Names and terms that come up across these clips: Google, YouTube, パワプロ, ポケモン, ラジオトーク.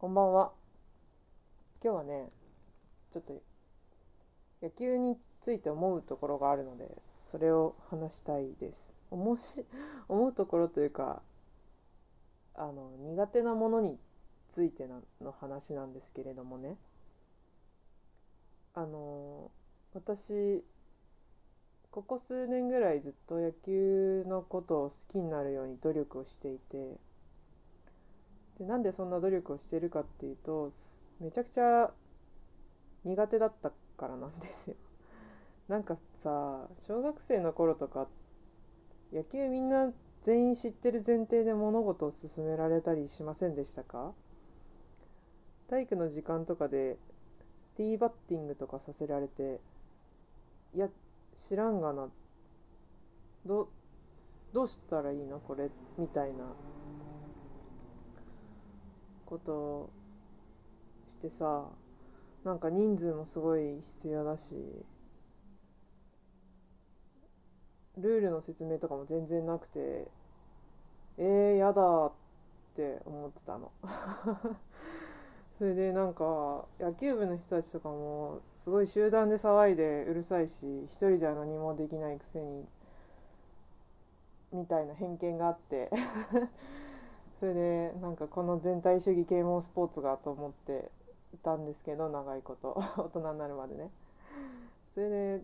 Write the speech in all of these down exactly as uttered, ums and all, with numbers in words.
こんばんは。今日はね、ちょっと野球について思うところがあるので、それを話したいです。思し、思うところというか、あの苦手なものについてなの話なんですけれどもね。あの私ここ数年ぐらいずっと野球のことを好きになるように努力をしていて、でなんでそんな努力をしているかっていうと、めちゃくちゃ苦手だったからなんですよ。なんかさ、小学生の頃とか野球みんな全員知ってる前提で物事を進められたりしませんでしたか？体育の時間とかでティーバッティングとかさせられて、いや知らんがな、ど、どうしたらいいのこれみたいなことをしてさ、なんか人数もすごい必要だし、ルールの説明とかも全然なくて、えーやだって思ってたのそれでなんか野球部の人たちとかもすごい集団で騒いでうるさいし、一人では何もできないくせにみたいな偏見があってそれでなんかこの全体主義啓蒙スポーツがと思っていたんですけど、長いこと大人になるまでね。それで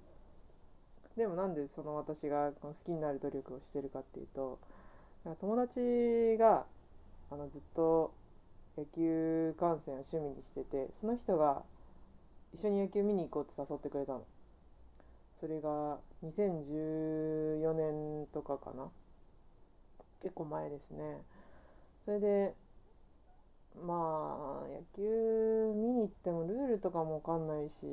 でもなんでその私が好きになる努力をしてるかっていうと、友達があのずっと野球観戦を趣味にしてて、その人が一緒に野球見に行こうって誘ってくれたの。それがにせんじゅうよねんとかかな、結構前ですね。それでまあ野球見に行ってもルールとかも分かんないし、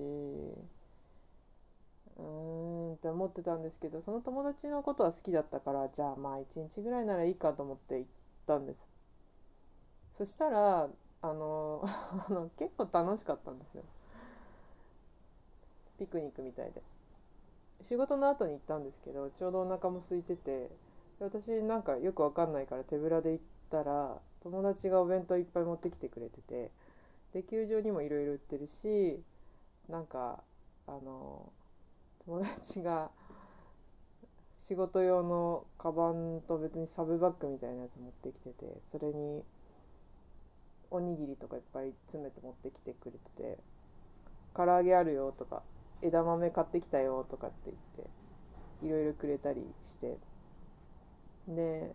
うーんって思ってたんですけど、その友達のことは好きだったから、じゃあまあいちにちぐらいならいいかと思って行ったんです。そしたら、あの結構楽しかったんですよ。ピクニックみたいで。仕事の後に行ったんですけど、ちょうどお腹も空いてて、私なんかよくわかんないから手ぶらで行ったら、友達がお弁当いっぱい持ってきてくれてて、で球場にもいろいろ売ってるし、なんかあの友達が仕事用のカバンと別にサブバッグみたいなやつ持ってきてて、それにおにぎりとかいっぱい詰めて持ってきてくれてて、唐揚げあるよとか枝豆買ってきたよとかって言っていろいろくれたりして、で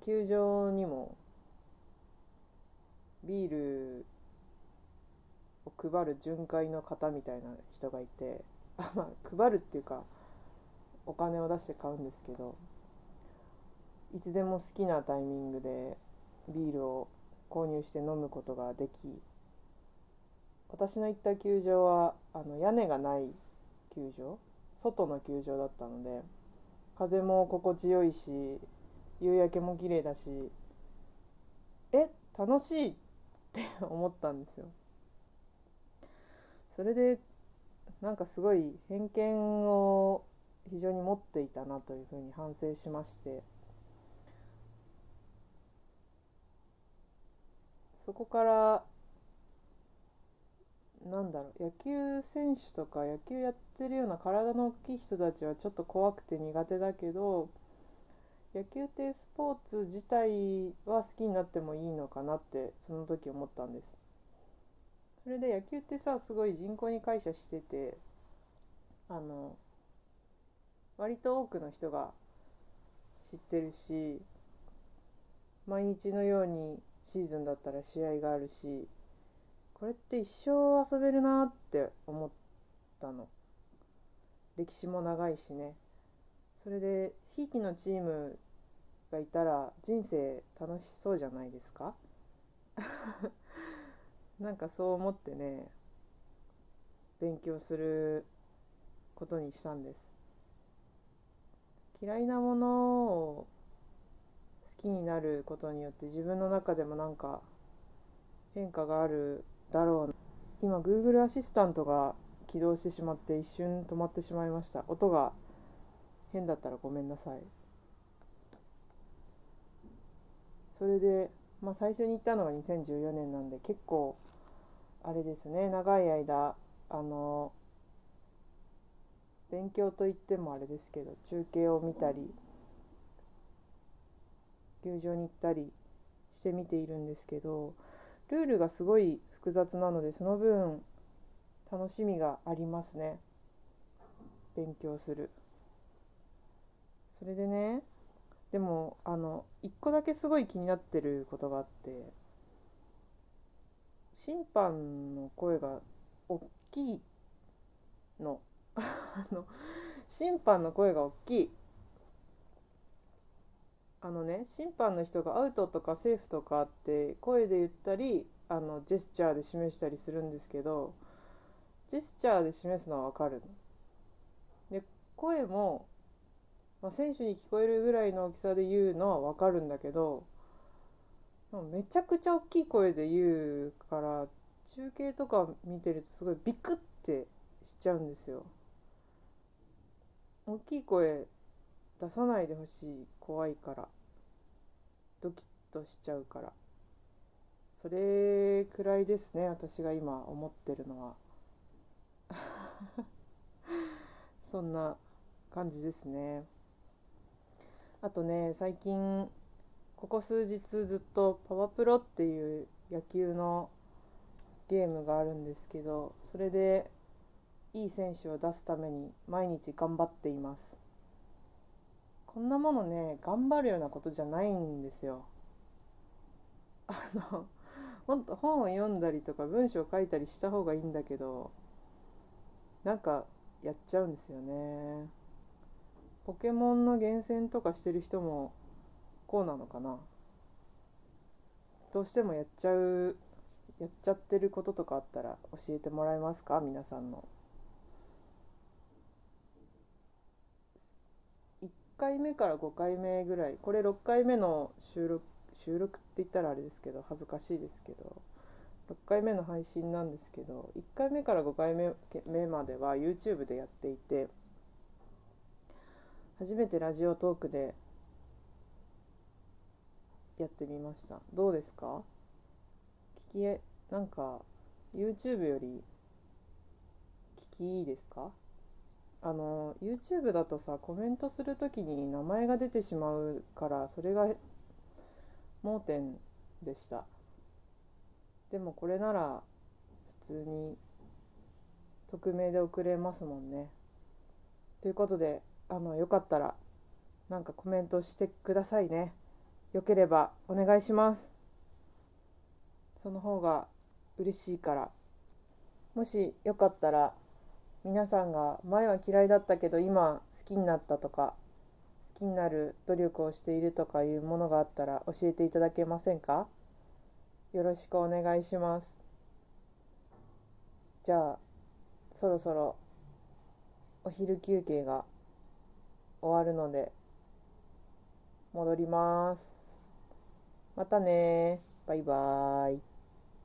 球場にもビールを配る巡回の方みたいな人がいてまあ配るっていうかお金を出して買うんですけど、いつでも好きなタイミングでビールを購入して飲むことができ、私の行った球場はあの屋根がない球場、外の球場だったので、風も心地よいし夕焼けも綺麗だし、え楽しいって思ったんですよ。それでなんかすごい偏見を非常に持っていたなというふうに反省しまして、そこからなんだろう、野球選手とか野球やってるような体の大きい人たちはちょっと怖くて苦手だけど、野球ってスポーツ自体は好きになってもいいのかなってその時思ったんです。それで野球ってさ、すごい人口に膾炙してて、あの割と多くの人が知ってるし、毎日のようにシーズンだったら試合があるし、これって一生遊べるなって思ったの。歴史も長いしね。それでひいきのチームがいたら人生楽しそうじゃないですかなんかそう思ってね、勉強することにしたんです。嫌いなものを好きになることによって自分の中でもなんか変化があるだろうな。今 Google アシスタントが起動してしまって一瞬止まってしまいました。音が変だったらごめんなさい。それで、まあ、最初に行ったのがにせんじゅうよねんなんで、結構あれですね、長い間あの勉強といってもあれですけど、中継を見たり球場に行ったりして見ているんですけど、ルールがすごい複雑なので、その分楽しみがありますね、勉強する。それでね、でもあのいっこだけすごい気になってることがあって、審判の声が大きいのあの審判の声が大きい。あのね、審判の人がアウトとかセーフとかって声で言ったり、あのジェスチャーで示したりするんですけど、ジェスチャーで示すのは分かる。で、声も、まあ、選手に聞こえるぐらいの大きさで言うのは分かるんだけど、めちゃくちゃ大きい声で言うから、中継とか見てるとすごいビクってしちゃうんですよ。大きい声出さないでほしい、怖いから、ドキッとしちゃうから。それくらいですね、私が今思ってるのはそんな感じですね。あとね、最近ここ数日ずっとパワプロっていう野球のゲームがあるんですけど、それでいい選手を出すために毎日頑張っています。こんなものね、頑張るようなことじゃないんですよ。あの本当、本を読んだりとか文章を書いたりした方がいいんだけど、なんかやっちゃうんですよね。ポケモンの厳選とかしてる人もこうなのかな。どうしてもやっちゃうやっちゃってることとかあったら教えてもらえますか、皆さんの。いっかいめからごかいめぐらい、これろっかいめの収録収録って言ったらあれですけど、恥ずかしいですけど、ろっかいめの配信なんですけど、いっかいめからごかいめまでは YouTube でやっていて、初めてラジオトークでやってみました。どうですか？聞きえ、なんか YouTube より聞きいいですか？あの YouTube だとさ、コメントするときに名前が出てしまうから、それが盲点でした。でもこれなら普通に匿名で送れますもんね。ということで、あのよかったらなんかコメントしてくださいね。よければお願いします。その方が嬉しいから。もしよかったら、皆さんが前は嫌いだったけど今好きになったとか、好きになる努力をしているとかいうものがあったら教えていただけませんか？よろしくお願いします。じゃあそろそろお昼休憩が終わるので戻ります。またね、バイバーイ。